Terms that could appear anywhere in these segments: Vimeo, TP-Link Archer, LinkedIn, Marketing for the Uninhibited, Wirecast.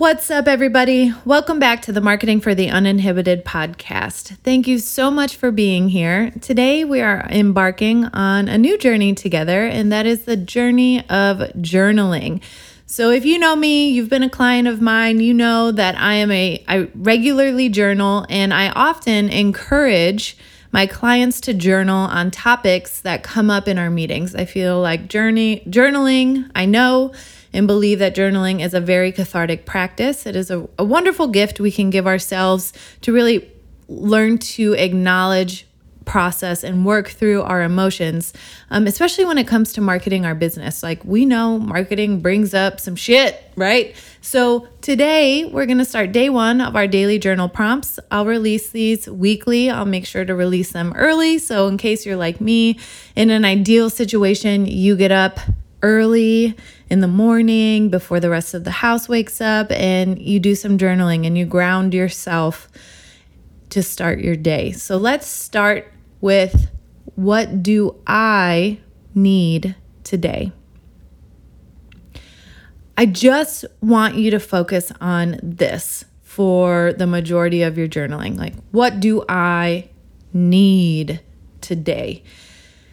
What's up, everybody? Welcome back to the Marketing for the Uninhibited podcast. Thank you so much for being here. Today, we are embarking on a new journey together, and that is the journey of journaling. So if you know me, you've been a client of mine, you know that I regularly journal, and I often encourage my clients to journal on topics that come up in our meetings. I feel like journaling, I know, and believe that journaling is a very cathartic practice. It is a wonderful gift we can give ourselves to really learn to acknowledge, process, and work through our emotions, especially when it comes to marketing our business. Like, we know marketing brings up some shit, right? So today we're going to start day one of our daily journal prompts. I'll release these weekly. I'll make sure to release them early. So in case you're like me, in an ideal situation, you get up early in the morning before the rest of the house wakes up and you do some journaling and you ground yourself to start your day. So let's start with, what do I need today? I just want you to focus on this for the majority of your journaling. Like, what do I need today?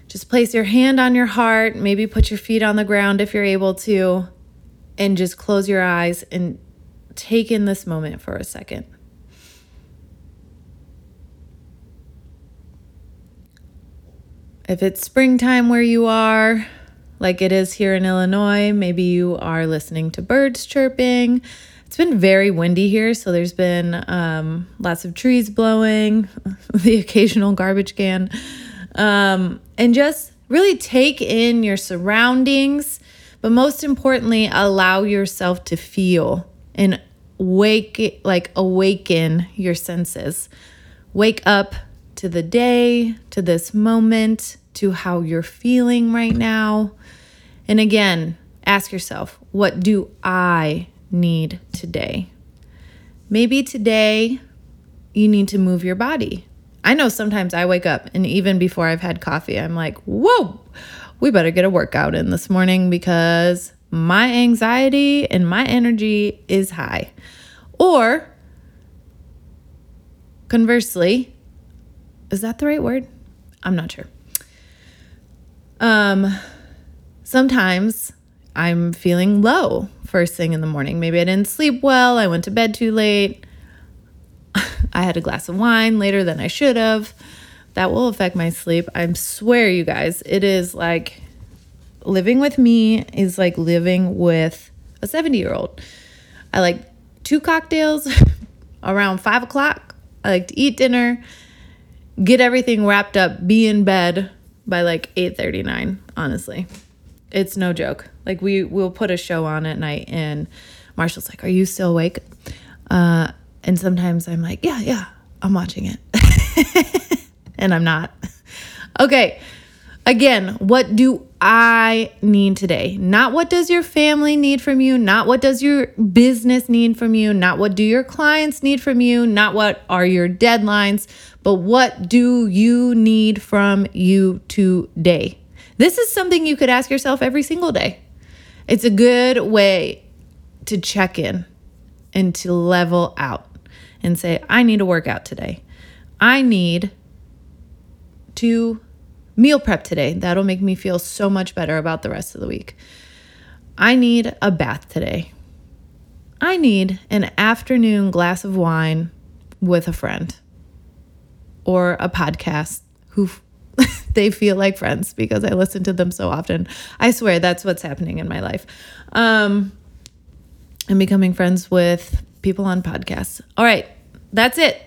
Just place your hand on your heart, maybe put your feet on the ground if you're able to, and just close your eyes and take in this moment for a second. If it's springtime where you are, like it is here in Illinois, maybe you are listening to birds chirping. It's been very windy here, so there's been lots of trees blowing, the occasional garbage can. And just really take in your surroundings, but most importantly, allow yourself to feel and awaken your senses. Wake up to the day, to this moment, to how you're feeling right now. And again, ask yourself, what do I need today? Maybe today you need to move your body. I know sometimes I wake up and even before I've had coffee, I'm like, whoa, we better get a workout in this morning because my anxiety and my energy is high. Or conversely, is that the right word? I'm not sure. Sometimes I'm feeling low first thing in the morning. Maybe I didn't sleep well. I went to bed too late. I had a glass of wine later than I should have. That will affect my sleep. I swear, you guys, it is like living with me is like living with a 70-year-old. I like 2 cocktails around 5 o'clock. I like to eat dinner, get everything wrapped up, be in bed by like 8:39, honestly. It's no joke. Like, we'll put a show on at night and Marshall's like, are you still awake? And sometimes I'm like, yeah, I'm watching it. And I'm not. Okay. Again, what do I need today? Not what does your family need from you? Not what does your business need from you? Not what do your clients need from you? Not what are your deadlines? But what do you need from you today? This is something you could ask yourself every single day. It's a good way to check in and to level out and say, I need a workout today. I need to meal prep today. That'll make me feel so much better about the rest of the week. I need a bath today. I need an afternoon glass of wine with a friend or a podcast who they feel like friends because I listen to them so often. I swear that's what's happening in my life. I'm becoming friends with people on podcasts. All right, that's it.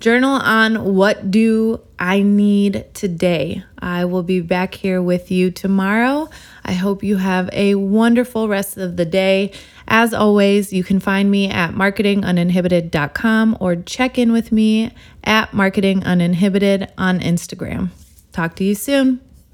Journal on, what do I need today? I will be back here with you tomorrow. I hope you have a wonderful rest of the day. As always, you can find me at marketinguninhibited.com or check in with me at marketinguninhibited on Instagram. Talk to you soon.